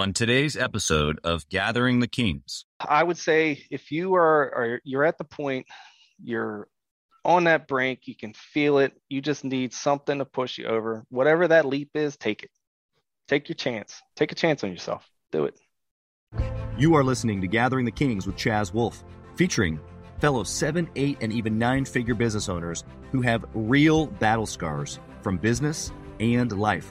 on today's episode of Gathering the Kings. I would say if you are you're at the point, you're on that brink, you can feel it. You just need something to push you over. Whatever that leap is, take it. Take your chance. Take a chance on yourself. Do it. You are listening to Gathering the Kings with Chaz Wolfe, featuring fellow 7, 8, and even 9-figure business owners who have real battle scars from business and life,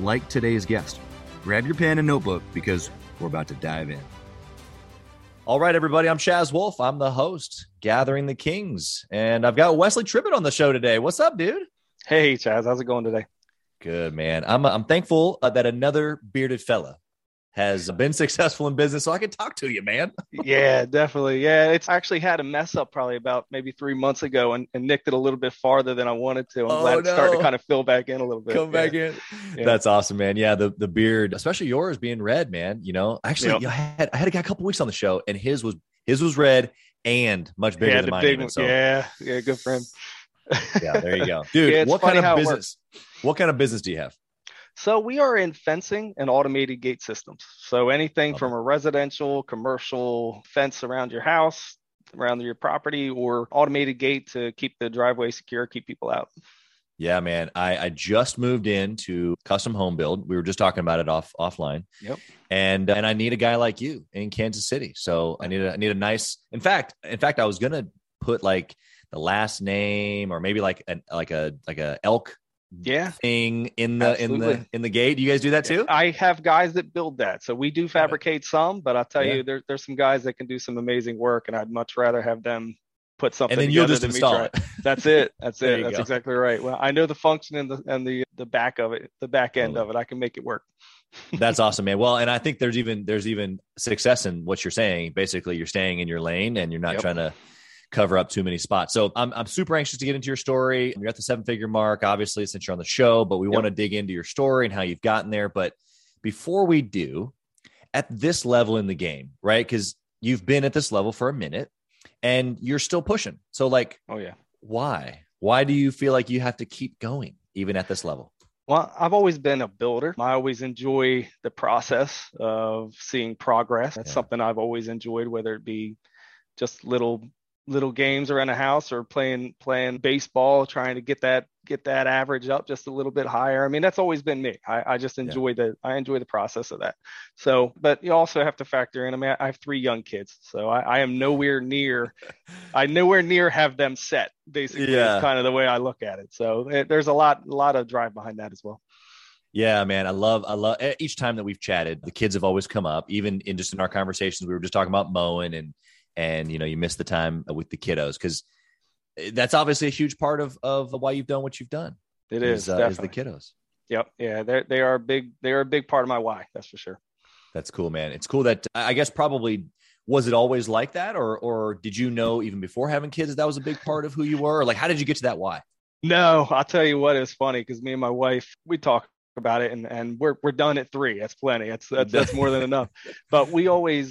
like today's guest. Grab your pen and notebook because we're about to dive in. All right, everybody, I'm Chaz Wolfe. I'm the host, Gathering the Kings, and I've got Wesley Tribbitt on the show today. What's up, dude? Hey, Chaz, how's it going today? Good, man. I'm thankful that another bearded fella has been successful in business so I can talk to you, man. Yeah, definitely. Yeah, it's actually had a mess up probably about maybe 3 months ago and nicked it a little bit farther than I wanted to. I'm glad it's starting to kind of fill back in a little bit. Come back in. Yeah. That's awesome, man. Yeah, the beard, especially yours being red, man. You know, actually, yep. I had a guy a couple weeks on the show and his was red and much bigger than mine. Yeah, good friend. Yeah, there you go. Dude, yeah, what kind of business do you have? So we are in fencing and automated gate systems. So anything from a residential, commercial fence around your house, around your property, or automated gate to keep the driveway secure, keep people out. Yeah, man. I just moved into custom home build. We were just talking about it offline. Yep. And I need a guy like you in Kansas City. So I need a nice. In fact, I was gonna put like the last name or maybe like a elk. Yeah, thing in the gate. Do you guys do that too? I have guys that build that, so we do fabricate some. But I'll tell you, there's some guys that can do some amazing work, and I'd much rather have them put something. And then you'll just install it. That's it. That's it. That's exactly right. Well, I know the function and the back of it, the back end of it. I can make it work. That's awesome, man. Well, and I think there's even success in what you're saying. Basically, you're staying in your lane, and you're not trying to cover up too many spots. So I'm super anxious to get into your story. You're at the 7-figure mark, obviously, since you're on the show, but we want to dig into your story and how you've gotten there. But before we do, at this level in the game, right? Because you've been at this level for a minute and you're still pushing. So like, why? Why do you feel like you have to keep going even at this level? Well, I've always been a builder. I always enjoy the process of seeing progress. That's something I've always enjoyed, whether it be just little games around the house or playing baseball, trying to get that average up just a little bit higher. I mean, that's always been me. I just enjoy the process of that. So, but you also have to factor in, I mean, I have 3 young kids, so I am nowhere near have them set, basically. It's kind of the way I look at it. So there's a lot of drive behind that as well. Yeah, man. I love each time that we've chatted, the kids have always come up, even in our conversations. We were just talking about mowing and you know, you miss the time with the kiddos because that's obviously a huge part of why you've done what you've done. It is the kiddos. Yep. Yeah. They are a big part of my why. That's for sure. That's cool, man. It's cool that I guess probably was it always like that or did you know even before having kids that was a big part of who you were? Or like, how did you get to that why? No, I'll tell you what, it's funny because me and my wife, we talk about it and we're done at 3. That's plenty. That's more than enough. But we always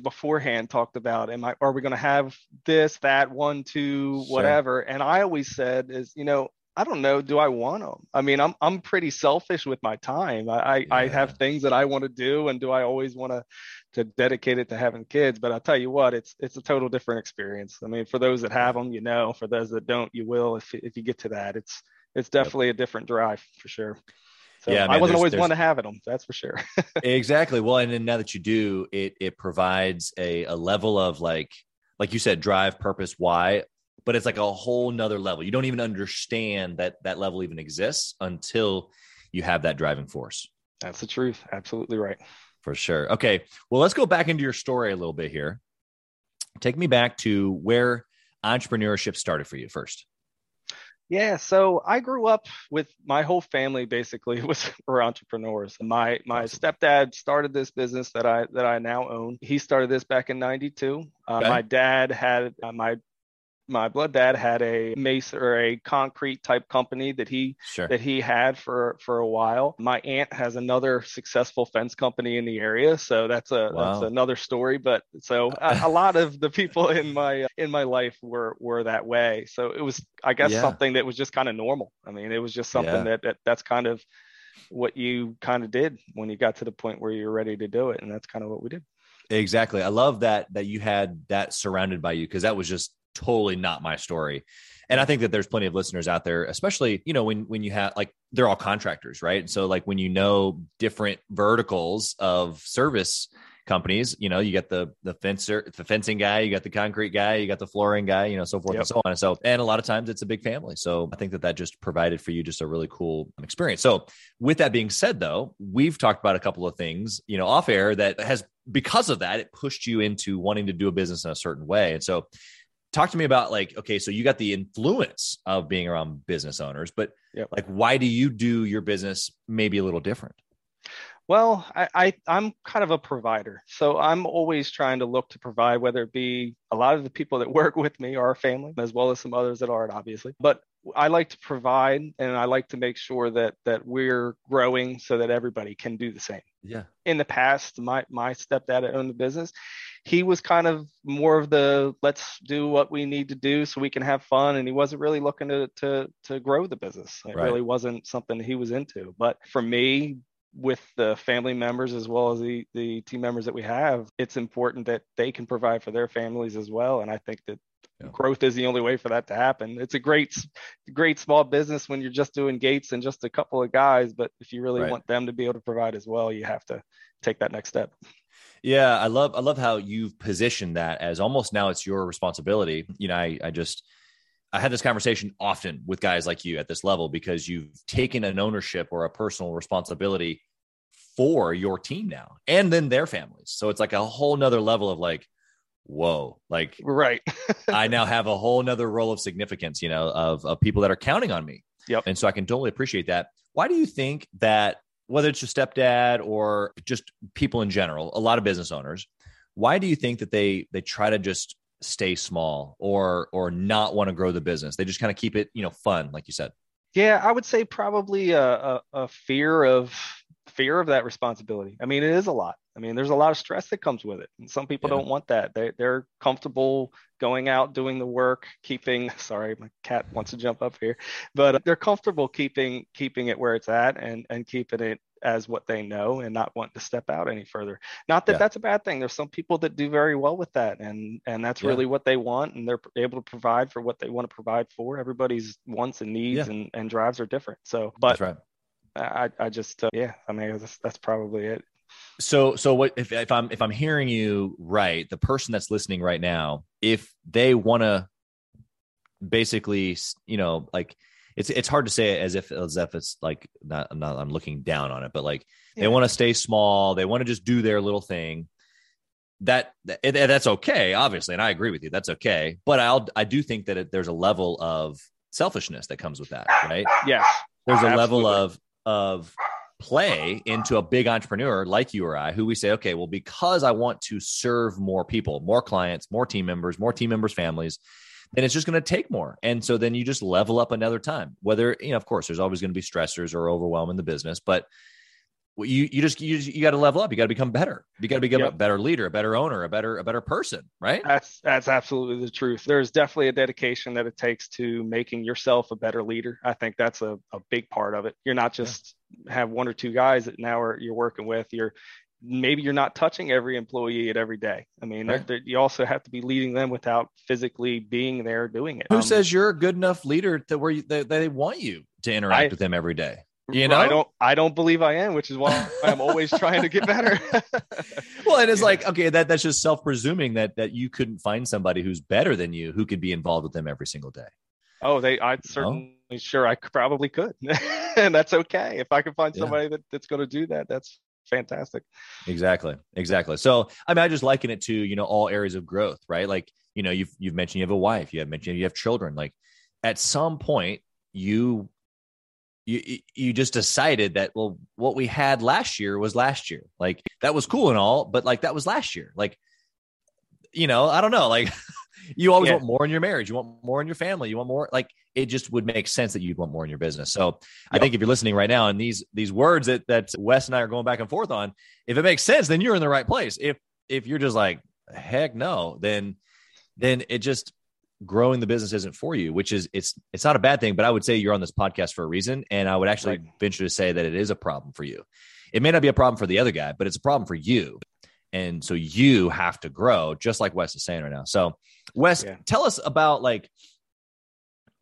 beforehand talked about, are we going to have this, that, 1, 2, whatever? Sure. And I always said is, you know, I don't know. Do I want them? I mean, I'm pretty selfish with my time. I have things that I want to do. And do I always want to dedicate it to having kids? But I'll tell you what, it's a total different experience. I mean, for those that have them, you know, for those that don't, you will, if you get to that, it's definitely a different drive for sure. So yeah, man, I wasn't always one to have them. That's for sure. Exactly. Well, and then now that you do, it provides a level of like you said, drive, purpose, why, but it's like a whole nother level. You don't even understand that level even exists until you have that driving force. That's the truth. Absolutely right. For sure. Okay. Well, let's go back into your story a little bit here. Take me back to where entrepreneurship started for you first. Yeah, so I grew up with my whole family basically were entrepreneurs. My stepdad started this business that I now own. He started this back in '92. Okay. My dad had my blood dad had a mason or a concrete type company that he had for a while. My aunt has another successful fence company in the area. So that's another story. But so a lot of the people in my life were that way. So it was, I guess, something that was just kind of normal. I mean, it was just something that's kind of what you kind of did when you got to the point where you're ready to do it. And that's kind of what we did. Exactly. I love that you had that surrounded by you, because that was just totally not my story. And I think that there's plenty of listeners out there, especially, you know, when you have, like, they're all contractors, right? And so, like, when you know different verticals of service companies, you know, you got the fencing guy, you got the concrete guy, you got the flooring guy, you know, so forth and so on. And so, and a lot of times it's a big family. So I think that just provided for you just a really cool experience. So with that being said, though, we've talked about a couple of things, you know, off air that has, because of that, it pushed you into wanting to do a business in a certain way. And so, talk to me about, like, okay, so you got the influence of being around business owners, but like, why do you do your business maybe a little different? Well, I'm kind of a provider. So I'm always trying to look to provide, whether it be a lot of the people that work with me are family, as well as some others that aren't, obviously. But I like to provide, and I like to make sure that we're growing so that everybody can do the same. Yeah. In the past, my stepdad owned the business. He was kind of more of the, let's do what we need to do so we can have fun. And he wasn't really looking to grow the business. It really wasn't something he was into. But for me, with the family members, as well as the team members that we have, it's important that they can provide for their families as well. And I think that growth is the only way for that to happen. It's a great small business when you're just doing gates and just a couple of guys, but if you really want them to be able to provide as well, you have to take that next step. Yeah. I love how you've positioned that as almost now it's your responsibility. You know, I had this conversation often with guys like you at this level, because you've taken an ownership or a personal responsibility for your team now, and then their families. So it's like a whole nother level of, like, whoa, like, right. I now have a whole nother role of significance, you know, of people that are counting on me. Yep. And so I can totally appreciate that. Why do you think that, whether it's your stepdad or just people in general, a lot of business owners, why do you think that they try to just stay small or not want to grow the business? They just kind of keep it, you know, fun, like you said. Yeah, I would say probably a fear of that responsibility. I mean, it is a lot. I mean, there's a lot of stress that comes with it. And some people don't want that. They're comfortable going out, doing the work, sorry, my cat wants to jump up here, but they're comfortable keeping it where it's at and keeping it as what they know and not wanting to step out any further. Not that that's a bad thing. There's some people that do very well with that and that's really what they want. And they're able to provide for what they want to provide for. Everybody's wants and needs and drives are different. So, but that's right. That's probably it. So what if I'm hearing you right, the person that's listening right now, if they want to basically, you know, like it's hard to say it as if it's like, I'm looking down on it, but like they want to stay small. They want to just do their little thing. That's okay, obviously. And I agree with you. That's okay. But I do think that there's a level of selfishness that comes with that, right? Yes. There's a level of play into a big entrepreneur like you or I, who we say, okay, well, because I want to serve more people, more clients, more team members' families, then it's just going to take more. And so then you just level up another time, whether, you know, of course, there's always going to be stressors or overwhelm in the business, but you got to level up. You got to become better. You got to become a better leader, a better owner, a better person, right? That's absolutely the truth. There's definitely a dedication that it takes to making yourself a better leader. I think that's a big part of it. You're not just have one or two guys that now you're working with. Maybe you're not touching every employee at every day. I mean, you also have to be leading them without physically being there doing it. Who says you're a good enough leader to where they want you to interact with them every day? You know, I don't believe I am, which is why I'm always trying to get better. Well, and it's like, okay, that's just self-presuming that you couldn't find somebody who's better than you, who could be involved with them every single day. Oh, I'd certainly, sure, I probably could. And that's okay. If I can find somebody that's going to do that, that's fantastic. Exactly. So, I mean, I just liken it to, you know, all areas of growth, right? Like, you know, you've mentioned you have a wife, you have mentioned you have children. Like, at some point, you just decided that, well, what we had last year was last year. Like, that was cool and all, but like, that was last year. Like, you know, I don't know. Like, you always want more in your marriage. You want more in your family. You want more. Like, it just would make sense that you'd want more in your business. So I think if you're listening right now and these words that Wes and I are going back and forth on, if it makes sense, then you're in the right place. If you're just like, heck no, then it just, growing the business isn't for you, which is, it's not a bad thing, but I would say you're on this podcast for a reason. And I would actually venture to say that it is a problem for you. It may not be a problem for the other guy, but it's a problem for you. And so you have to grow, just like Wes is saying right now. So Wes, tell us about, like,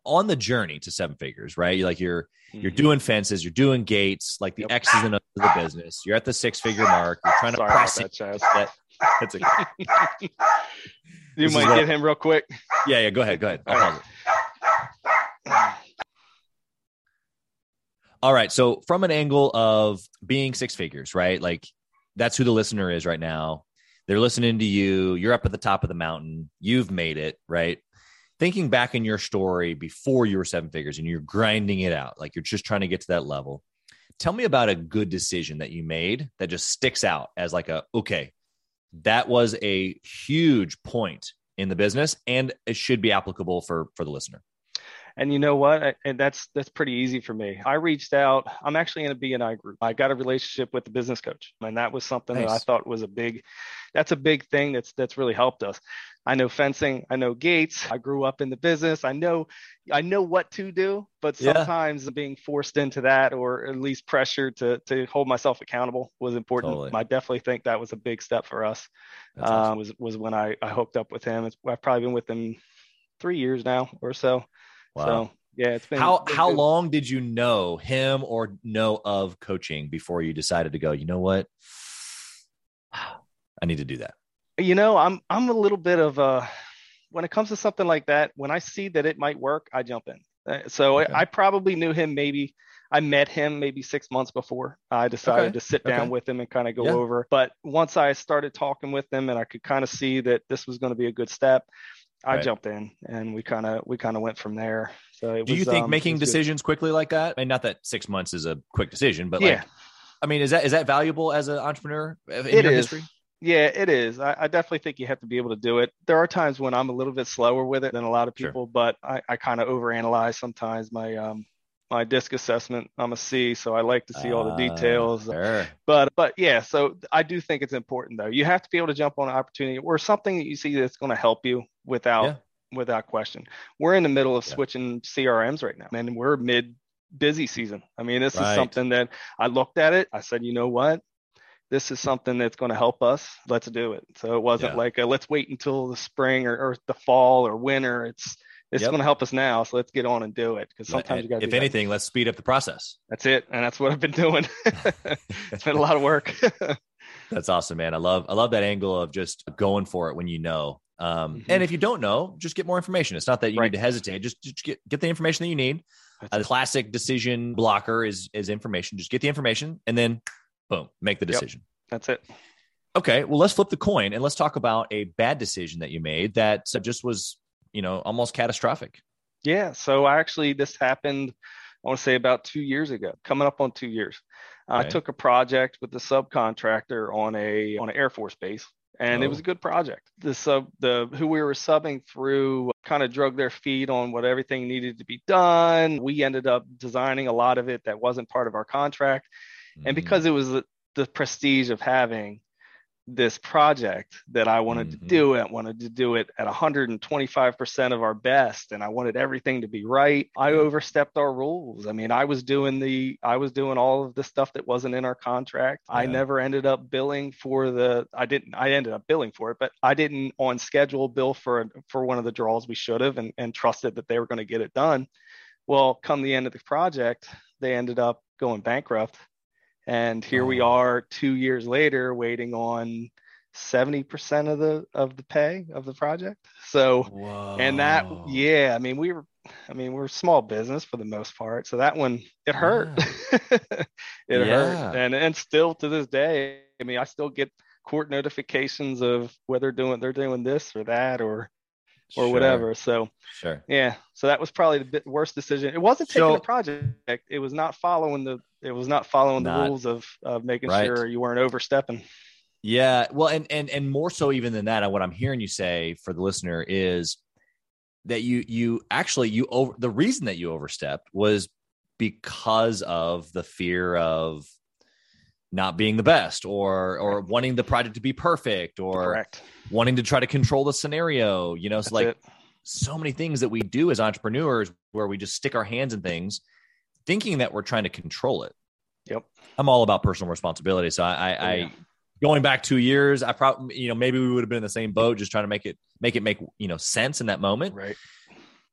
on the journey to seven figures, right? You're like, you're doing fences, you're doing gates, like the X's and O's of the business. You're at the 6-figure mark. You're trying to press it. That's okay. You might get him real quick. Yeah. Go ahead. Right. All right. So from an angle of being 6 figures, right? Like, that's who the listener is right now. They're listening to you. You're up at the top of the mountain. You've made it, right? Thinking back in your story before you were 7 figures and you're grinding it out, like, you're just trying to get to that level. Tell me about a good decision that you made that just sticks out as like that was a huge point in the business, and it should be applicable for the listener. And you know what? That's pretty easy for me. I reached out. I'm actually in a BNI group. I got a relationship with the business coach, and that was something that I thought was a big thing that's really helped us. I know fencing. I know gates. I grew up in the business. I know what to do, but sometimes being forced into that, or at least pressured to hold myself accountable, was important. Totally. I definitely think that was a big step for us. Awesome. Was when I hooked up with him. I've probably been with him 3 years now or so. Wow. So it's been how long did you know him or know of coaching before you decided to go, you know what? I need to do that. You know, I'm a little bit of a, when it comes to something like that, when I see that it might work, I jump in. So I probably knew him. Maybe I met him maybe 6 months before I decided to sit down with him and kind of go over. But once I started talking with him and I could kind of see that this was going to be a good step, I jumped in, and we kind of went from there. So do you think making decisions quickly like that? I mean, not that 6 months is a quick decision, but like, I mean, is that valuable as an entrepreneur in your history? Yeah, it is. I definitely think you have to be able to do it. There are times when I'm a little bit slower with it than a lot of people, but I kind of overanalyze sometimes. My disc assessment, I'm a C, so I like to see all the details. Sure. But yeah, so I do think it's important though. You have to be able to jump on an opportunity or something that you see that's going to help you without question. We're in the middle of switching CRMs right now, and we're busy season. I mean, this is something that I looked at it. I said, you know what? This is something that's going to help us. Let's do it. So it wasn't like let's wait until the spring or the fall or winter. It's going to help us now. So let's get on and do it. Because sometimes you got to. If anything, let's speed up the process. That's it, and that's what I've been doing. It's been a lot of work. That's awesome, man. I love that angle of just going for it when you know. And if you don't know, just get more information. It's not that you need to hesitate. Just get the information that you need. A classic decision blocker is information. Just get the information, and then. Boom, make the decision. That's it. Okay. Well, let's flip the coin and let's talk about a bad decision that you made that just was, you know, almost catastrophic. Yeah. So this happened, I want to say about 2 years ago, coming up on 2 years. I took a project with the subcontractor on an Air Force base, and it was a good project. Who we were subbing through kind of drug their feet on what everything needed to be done. We ended up designing a lot of it that wasn't part of our contract. And because it was the prestige of having this project that I wanted to do, I wanted to do it at 125% of our best, and I wanted everything to be right. I overstepped our rules. I mean, I was doing all of the stuff that wasn't in our contract. Yeah. I never ended up billing for I ended up billing for it, but I didn't on schedule bill for one of the draws we should have, and trusted that they were going to get it done. Well, come the end of the project, they ended up going bankrupt. And here we are 2 years later waiting on 70% of the pay of the project. So, and that, I mean, we're a small business for the most part. So that one, it hurt. It hurt. And still to this day, I mean, I still get court notifications of whether they're doing this or that, or or whatever. So yeah, so that was probably the worst decision. It wasn't taking the project. It was not following the, it was not following the rules of making sure you weren't overstepping. Yeah. Well, and more so even than that, what I'm hearing you say for the listener is that you actually the reason that you overstepped was because of the fear of not being the best or wanting the project to be perfect or wanting to try to control the scenario, you know, it's so like so many things that we do as entrepreneurs where we just stick our hands in things thinking that we're trying to control it. Yep. I'm all about personal responsibility. So I going back 2 years, I probably, you know, maybe we would have been in the same boat, just trying to make you know, sense in that moment. Right.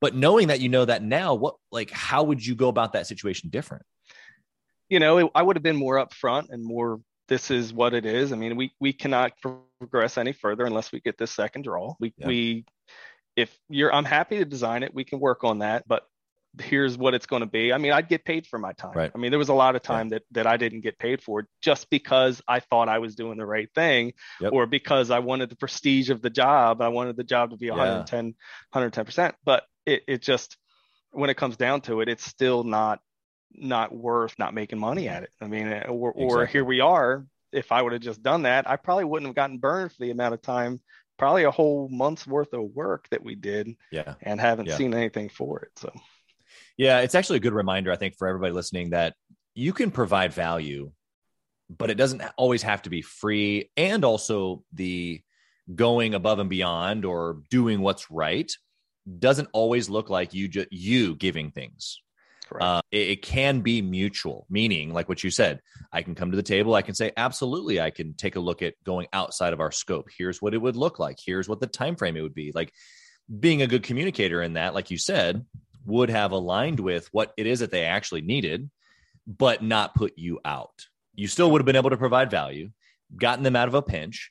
But knowing that, you know, that now how would you go about that situation different? You know, I would have been more upfront and more, this is what it is. I mean, we cannot progress any further unless we get this second draw. I'm happy to design it. We can work on that, but here's what it's going to be. I mean, I'd get paid for my time. Right. I mean, there was a lot of time that I didn't get paid for just because I thought I was doing the right thing or because I wanted the prestige of the job. I wanted the job to be 110%, but it just, when it comes down to it, it's still not worth not making money at it. I mean, or here we are. If I would have just done that, I probably wouldn't have gotten burned for the amount of time, probably a whole month's worth of work that we did and haven't seen anything for it. So yeah, it's actually a good reminder, I think, for everybody listening that you can provide value, but it doesn't always have to be free. And also the going above and beyond or doing what's right doesn't always look like you giving things. It can be mutual, meaning like what you said, I can come to the table. I can say, absolutely, I can take a look at going outside of our scope. Here's what it would look like. Here's what the time frame it would be. Like being a good communicator in that, like you said, would have aligned with what it is that they actually needed, but not put you out. You still would have been able to provide value, gotten them out of a pinch,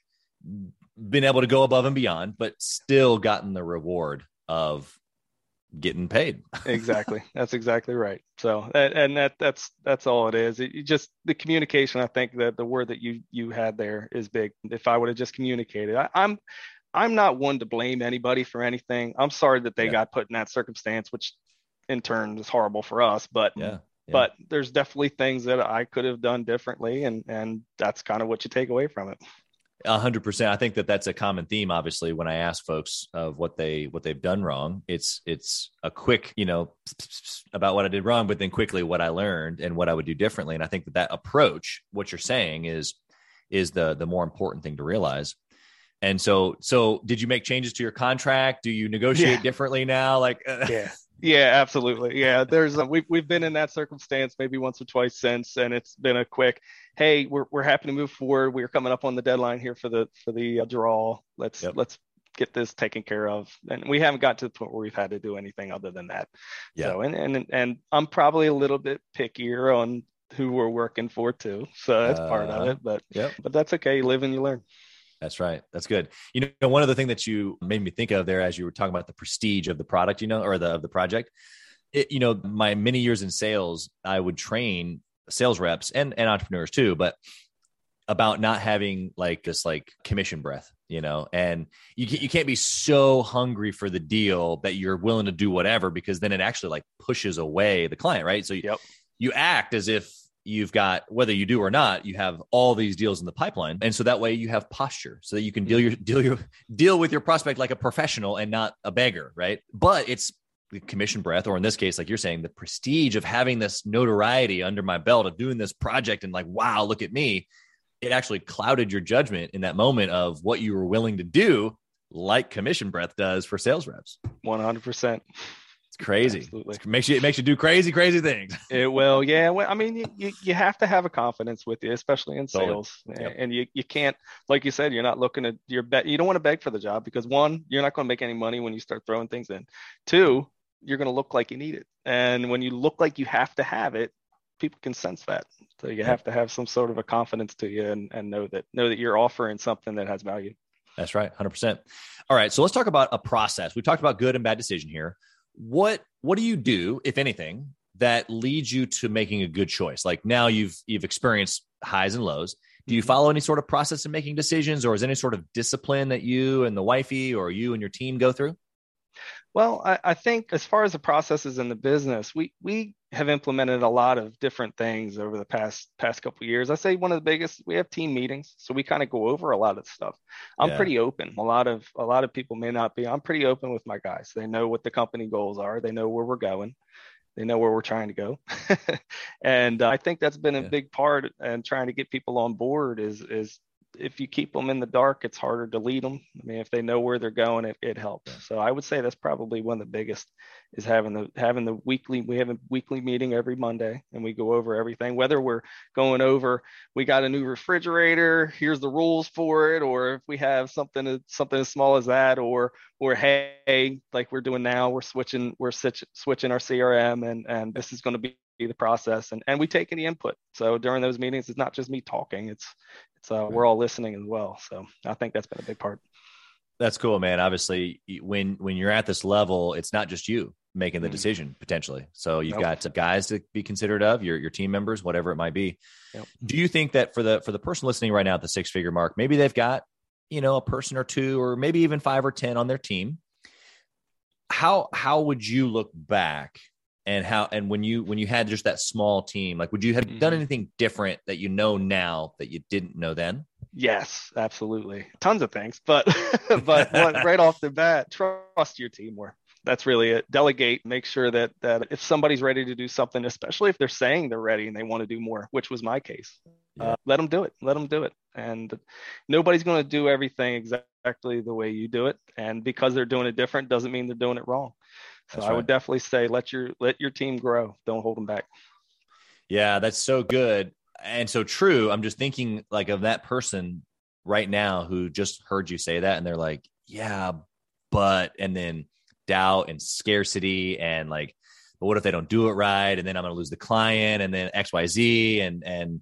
been able to go above and beyond, but still gotten the reward of getting paid. Exactly. That's exactly right. So, and that's all it is. It just the communication. I think that the word that you had there is big. If I would have just communicated, I'm not one to blame anybody for anything. I'm sorry that they got put in that circumstance, which in turn is horrible for us, but, but there's definitely things that I could have done differently. And that's kind of what you take away from it. 100%. I think that that's a common theme. Obviously, when I ask folks of what they've done wrong, it's a quick, you know, about what I did wrong, but then quickly what I learned and what I would do differently. And I think that approach, what you're saying is the more important thing to realize. And so did you make changes to your contract? Do you negotiate differently now? Like, yeah, absolutely. Yeah. There's we've been in that circumstance maybe once or twice since, and it's been a quick, hey, we're happy to move forward. We're coming up on the deadline here for the draw. Let's get this taken care of. And we haven't got to the point where we've had to do anything other than that. Yeah. So, and I'm probably a little bit pickier on who we're working for too. So that's part of it, but that's okay. You live and you learn. That's right. That's good. You know, one other thing that you made me think of there, as you were talking about the prestige of the product, you know, or of the project, it, you know, my many years in sales, I would train sales reps and entrepreneurs too, but about not having this commission breath, you know, and you can't be so hungry for the deal that you're willing to do whatever, because then it actually pushes away the client. Right. So you act as if you've got, whether you do or not, you have all these deals in the pipeline. And so that way you have posture so that you can deal with your prospect like a professional and not a beggar. Right. But it's the commission breath, or in this case, like you're saying, the prestige of having this notoriety under my belt of doing this project and wow, look at me. It actually clouded your judgment in that moment of what you were willing to do, like commission breath does for sales reps. 100%. Crazy. Absolutely. It makes you do crazy things. It will. Yeah. Well, I mean, you have to have a confidence with you, especially in sales. Yep. And you can't, like you said, you're not looking at you don't want to beg for the job, because one, you're not going to make any money when you start throwing things in. Two, you're going to look like you need it. And when you look like you have to have it, people can sense that. So you have to have some sort of a confidence to you and know that you're offering something that has value. That's right. 100%. All right. So let's talk about a process. We've talked about good and bad decision here. What do you do, if anything, that leads you to making a good choice? Like now you've experienced highs and lows. Do you follow any sort of process in making decisions, or is there any sort of discipline that you and the wifey or you and your team go through? Well, I think as far as the processes in the business, we have implemented a lot of different things over the past couple of years. I say one of the biggest, we have team meetings, so we kind of go over a lot of stuff. I'm pretty open. A lot of people may not be. I'm pretty open with my guys. They know what the company goals are. They know where we're going. They know where we're trying to go. And I think that's been a big part in trying to get people on board is if you keep them in the dark, it's harder to lead them. I mean, if they know where they're going, it helps. So I would say that's probably one of the biggest is having the weekly, we have a weekly meeting every Monday and we go over everything, whether we're going over, we got a new refrigerator, here's the rules for it. Or if we have something as small as that, or hey, like we're doing now, we're switching our CRM and this is going to be the process, and we take any input. So during those meetings, it's not just me talking, it's we're all listening as well. So I think that's been a big part. That's cool, man. Obviously when you're at this level, it's not just you making the decision potentially. So you've got guys to be considerate of, your team members, whatever it might be. Yep. Do you think that for the person listening right now at the 6-figure mark, maybe they've got, a person or two, or maybe even 5 or 10 on their team. How would you look back and when you had just that small team, like would you have done anything different that now that you didn't know then? Yes, absolutely. Tons of things, but right off the bat, trust your team more. That's really it. Delegate, make sure that if somebody's ready to do something, especially if they're saying they're ready and they want to do more, which was my case, let them do it. And nobody's going to do everything exactly the way you do it. And because they're doing it different doesn't mean they're doing it wrong. So I would definitely say, let your team grow. Don't hold them back. Yeah, that's so good. And so true. I'm just thinking like of that person right now who just heard you say that. And they're like, yeah, but, and then doubt and scarcity and like, but what if they don't do it right? And then I'm going to lose the client and then X, Y, Z and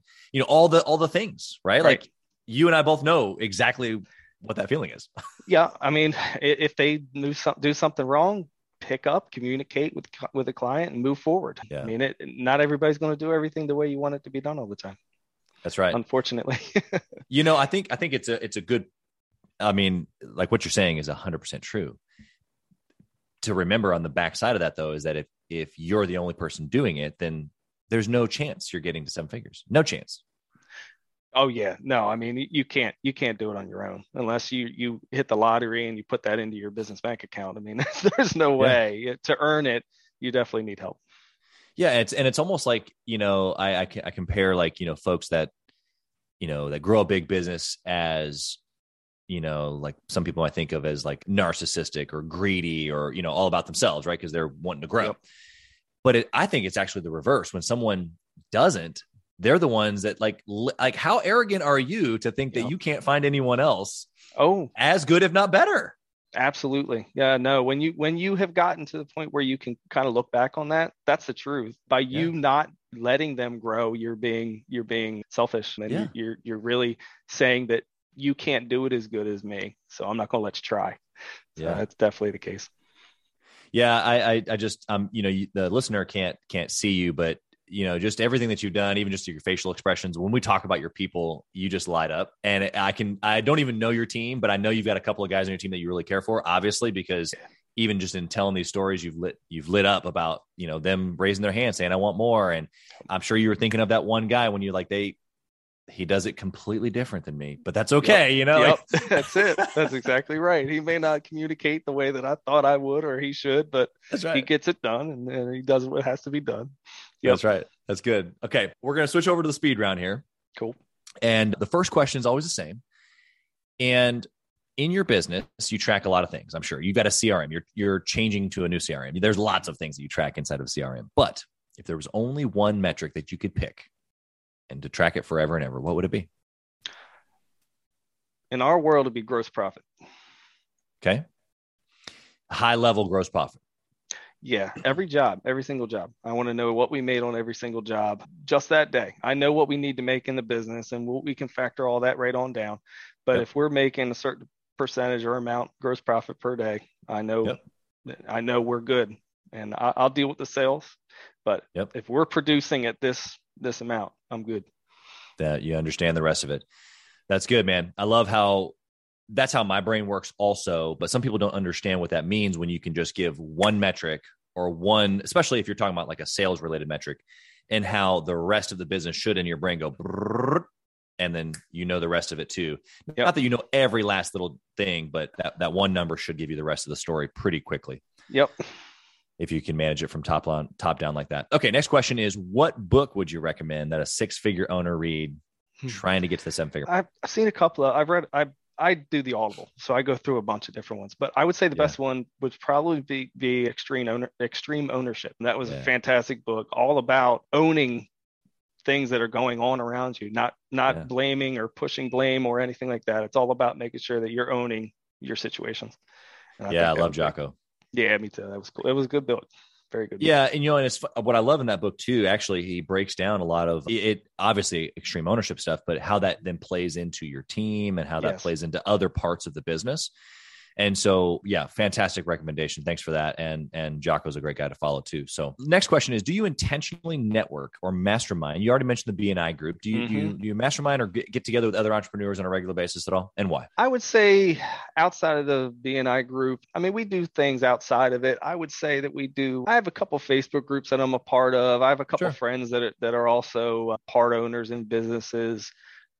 all the things, right? Like you and I both know exactly what that feeling is. Yeah. I mean, if they do something wrong, pick up, communicate with the client and move forward. Yeah. I mean, not everybody's going to do everything the way you want it to be done all the time. That's right. Unfortunately. I think it's a good, I mean, like what you're saying is 100% true. To remember on the backside of that though, is that if you're the only person doing it, then there's no chance you're getting to 7 figures, no chance. Oh yeah. No, I mean, you can't do it on your own unless you hit the lottery and you put that into your business bank account. I mean, there's no way to earn it. You definitely need help. Yeah. It's almost like, I compare like, folks that, that grow a big business as, like some people I think of as like narcissistic or greedy or, all about themselves, right? Cause they're wanting to grow. Yep. But I think it's actually the reverse. When someone doesn't, they're the ones that like how arrogant are you to think that you can't find anyone else as good, if not better? Absolutely. Yeah, no, when you have gotten to the point where you can kind of look back on that, that's the truth. By you not letting them grow, you're being selfish and you're really saying that you can't do it as good as me. So I'm not going to let you try. So that's definitely the case. Yeah. I just, the listener can't see you, but just everything that you've done, even just your facial expressions. When we talk about your people, you just light up. And I don't even know your team, but I know you've got a couple of guys on your team that you really care for, obviously, because even just in telling these stories, you've lit up about, them raising their hand saying, I want more. And I'm sure you were thinking of that one guy when you're like, he does it completely different than me, but that's okay. That's it. That's exactly right. He may not communicate the way that I thought I would, or he should, but he gets it done and he does what has to be done. Yep. That's right. That's good. Okay. We're going to switch over to the speed round here. Cool. And the first question is always the same. And in your business, you track a lot of things. I'm sure you've got a CRM. You're changing to a new CRM. There's lots of things that you track inside of a CRM, but if there was only one metric that you could pick and to track it forever and ever, what would it be? In our world, it'd be gross profit. Okay. High level gross profit. Yeah. Every single job. I want to know what we made on every single job just that day. I know what we need to make in the business and we can factor all that right on down. But if we're making a certain percentage or amount gross profit per day, I know we're good and I'll deal with the sales, but if we're producing at this amount, I'm good. That you understand the rest of it. That's good, man. I love how that's how my brain works also. But some people don't understand what that means when you can just give one metric or one, especially if you're talking about like a sales related metric, and how the rest of the business should in your brain go brrr, and then you know the rest of it too. Yep. Not that you know every last little thing, but that one number should give you the rest of the story pretty quickly. Yep. If you can manage it from top down like that. Okay. Next question is, what book would you recommend that a 6-figure owner read trying to get to the 7-figure? I've seen a couple of, I do the Audible. So I go through a bunch of different ones, but I would say the best one would probably be the Extreme Ownership. And that was a fantastic book all about owning things that are going on around you, not blaming or pushing blame or anything like that. It's all about making sure that you're owning your situations. And I love Jocko. Yeah, me too. That was cool. It was a good book. Very good. Yeah. Book. And, you know, and it's what I love in that book too, actually, he breaks down a lot of it, obviously extreme ownership stuff, but how that then plays into your team and how that plays into other parts of the business. And so, fantastic recommendation. Thanks for that. And Jocko's a great guy to follow too. So next question is, do you intentionally network or mastermind? You already mentioned the BNI group. Do you mastermind or get together with other entrepreneurs on a regular basis at all? And why? I would say outside of the BNI group, I mean, we do things outside of it. I would say that I have a couple Facebook groups that I'm a part of. I have a couple friends that are also part owners in businesses.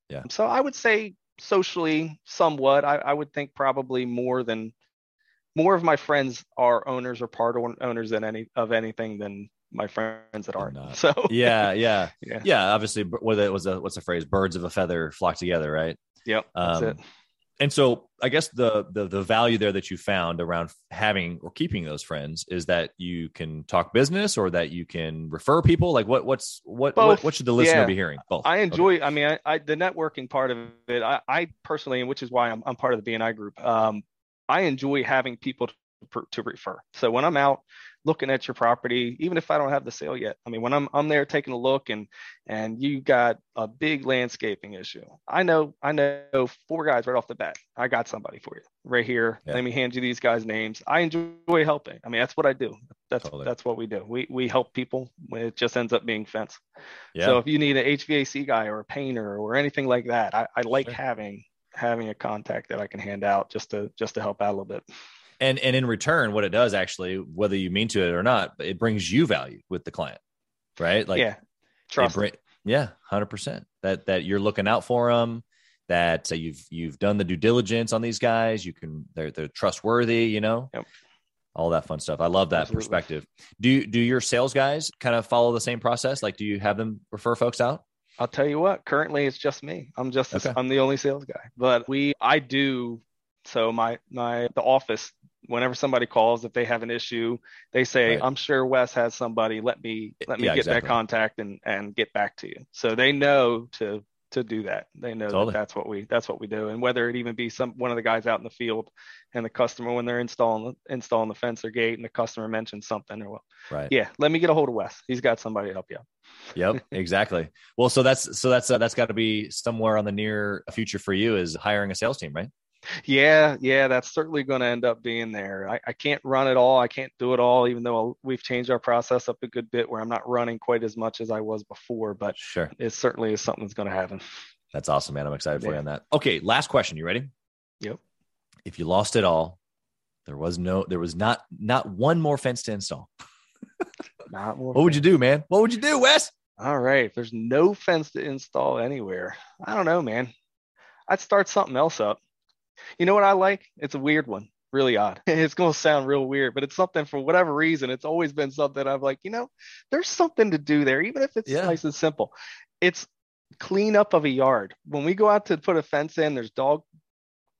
Yeah. So I would say, socially, somewhat, I would think probably more of my friends are owners or part owners than anything than my friends that aren't. So yeah. Obviously, what's the phrase? Birds of a feather flock together, right? Yep, that's it. And so, I guess the value there that you found around having or keeping those friends is that you can talk business or that you can refer people. Like what should the listener be hearing? Both. I enjoy. Okay. I mean, I the networking part of it. I personally, and which is why I'm part of the BNI group. I enjoy having people to refer. So when I'm out looking at your property, even if I don't have the sale yet, I mean, when I'm there taking a look and you got a big landscaping issue, I know four guys right off the bat. I got somebody for you right here. Yeah. Let me hand you these guys' names. I enjoy helping. I mean, that's what I do. That's what we do. We help people when it just ends up being fence. Yeah. So if you need an HVAC guy or a painter or anything like that, I like having a contact that I can hand out just to help out a little bit. And in return, what it does actually, whether you mean to it or not, it brings you value with the client, right? Like, trust. 100%. That you're looking out for them, that you've done the due diligence on these guys. They're trustworthy, you know, all that fun stuff. I love that perspective. Do your sales guys kind of follow the same process? Like, do you have them refer folks out? I'll tell you what. Currently, it's just me. I'm the only sales guy, but I do. So the office, whenever somebody calls, if they have an issue, they say, I'm sure Wes has somebody, let me get that contact and get back to you. So they know to do that. They know that's what we do. And whether it even be one of the guys out in the field and the customer, when they're installing the fence or gate and the customer mentions something let me get a hold of Wes. He's got somebody to help you out. Yep, exactly. Well, so that's gotta be somewhere on the near future for you is hiring a sales team, right? Yeah, that's certainly going to end up being there. I can't run it all. I can't do it all, even though we've changed our process up a good bit where I'm not running quite as much as I was before, but it certainly is something that's going to happen. That's awesome, man. I'm excited for you on that. Okay. Last question. You ready? Yep. If you lost it all, there was not one more fence to install. What would you do, man? What would you do, Wes? All right. If there's no fence to install anywhere, I don't know, man. I'd start something else up. You know what I like? It's a weird one, really odd. It's going to sound real weird, but it's something for whatever reason. It's always been something I'm like, you know, there's something to do there, even if it's nice and simple. It's cleanup of a yard. When we go out to put a fence in, there's dog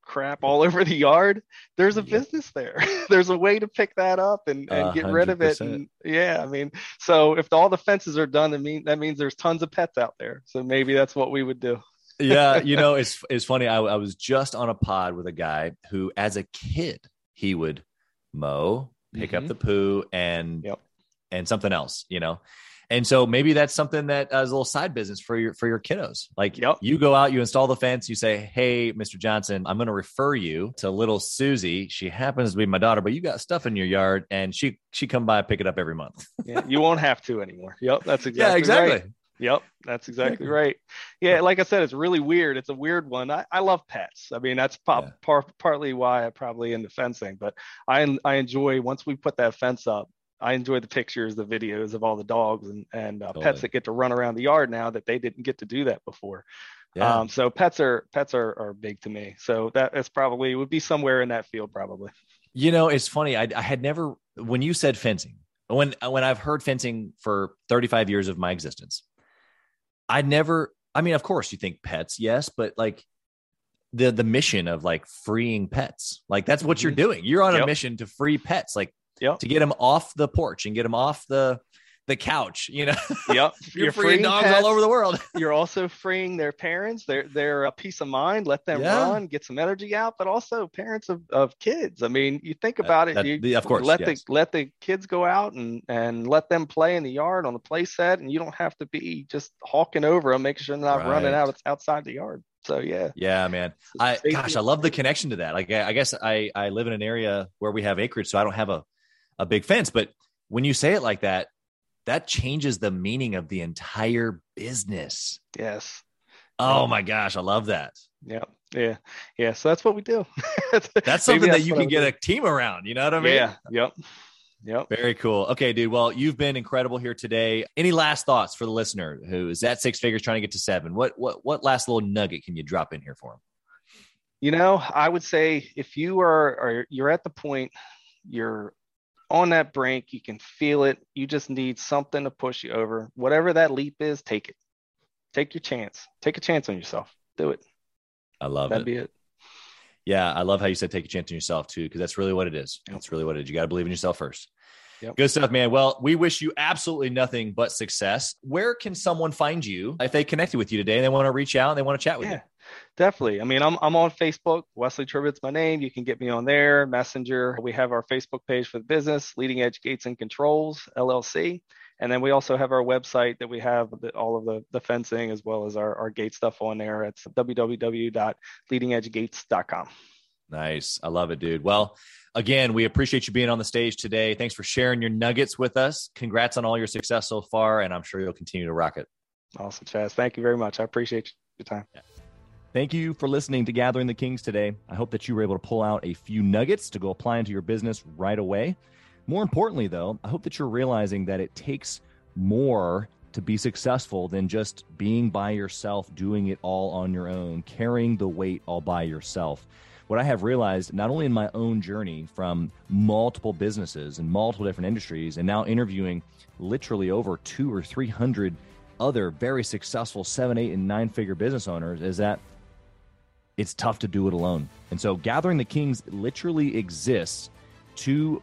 crap all over the yard. There's a business there. There's a way to pick that up and get rid of it. And I mean, so if all the fences are done, that means there's tons of pets out there. So maybe that's what we would do. Yeah. You know, it's funny. I was just on a pod with a guy who, as a kid, he would mow, pick up the poo and something else, you know? And so maybe that's something that is a little side business for your kiddos. Like you go out, you install the fence, you say, "Hey, Mr. Johnson, I'm going to refer you to little Susie. She happens to be my daughter, but you got stuff in your yard and she come by and pick it up every month." You won't have to anymore. Yep. That's exactly right. Yep, that's exactly right. Yeah, like I said, it's really weird. It's a weird one. I love pets. I mean, that's partly why I probably into fencing, but I enjoy, once we put that fence up, I enjoy the pictures, the videos of all the dogs and totally. Pets that get to run around the yard now that they didn't get to do that before. Yeah. So pets are big to me. So that is probably would be somewhere in that field probably. You know, it's funny. I had never, when you said fencing, when I've heard fencing for 35 years of my existence, I mean, of course you think pets, yes, but like the mission of like freeing pets, like that's what you're doing. You're on a mission to free pets, like to get them off the porch and get them off the couch, you know. Yep. You're freeing dogs pets, all over the world. You're also freeing their parents, they're a peace of mind, let them run, get some energy out, but also parents of kids. I mean, you think about let the kids go out and let them play in the yard on the play set, and you don't have to be just hawking over them, making sure they're not running out outside the yard. So yeah, man, I love the connection to that. Like, I guess I live in an area where we have acreage, so I don't have a big fence, but when you say it like that, that changes the meaning of the entire business. Yes. Oh my gosh. I love that. Yeah. Yeah. Yeah. So that's what we do. That's something that you can get a team around. You know what I mean? Yeah. Yep. Yep. Very cool. Okay, dude. Well, you've been incredible here today. Any last thoughts for the listener who is at six figures trying to get to seven? What last little nugget can you drop in here for them? You know, I would say if you are you're at the point you're on that brink, you can feel it. You just need something to push you over. Whatever that leap is, take it. Take your chance. Take a chance on yourself. Do it. I love That'd it. That'd be it. Yeah, I love how you said take a chance on yourself too, because that's really what it is. Yep. That's really what it is. You got to believe in yourself first. Yep. Good stuff, man. Well, we wish you absolutely nothing but success. Where can someone find you if they connected with you today and they want to reach out and they want to chat with you? Definitely. I mean, I'm on Facebook. Wesley Tribbitt's my name. You can get me on there, Messenger. We have our Facebook page for the business, Leading Edge Gates and Controls, LLC. And then we also have our website that we have all of the fencing as well as our gate stuff on there. It's www.leadingedgegates.com. Nice. I love it, dude. Well, again, we appreciate you being on the stage today. Thanks for sharing your nuggets with us. Congrats on all your success so far, and I'm sure you'll continue to rock it. Awesome, Chaz. Thank you very much. I appreciate your time. Yeah. Thank you for listening to Gathering the Kings today. I hope that you were able to pull out a few nuggets to go apply into your business right away. More importantly, though, I hope that you're realizing that it takes more to be successful than just being by yourself, doing it all on your own, carrying the weight all by yourself. What I have realized, not only in my own journey from multiple businesses and multiple different industries, and now interviewing literally over 200 or 300 other very successful 7, 8, and 9-figure business owners, is that it's tough to do it alone. And so Gathering the Kings literally exists to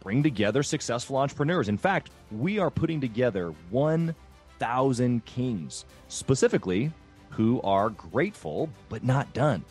bring together successful entrepreneurs. In fact, we are putting together 1,000 kings, specifically who are grateful but not done.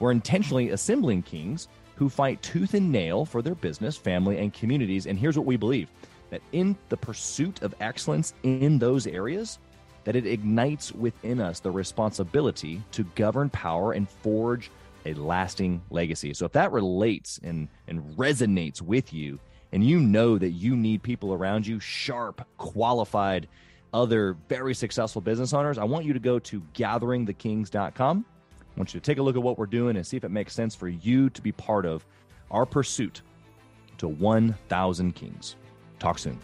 We're intentionally assembling kings who fight tooth and nail for their business, family, and communities. And here's what we believe, that in the pursuit of excellence in those areas, that it ignites within us the responsibility to govern power and forge a lasting legacy. So if that relates and resonates with you, and you know that you need people around you, sharp, qualified, other very successful business owners, I want you to go to gatheringthekings.com. I want you to take a look at what we're doing and see if it makes sense for you to be part of our pursuit to 1,000 kings. Talk soon.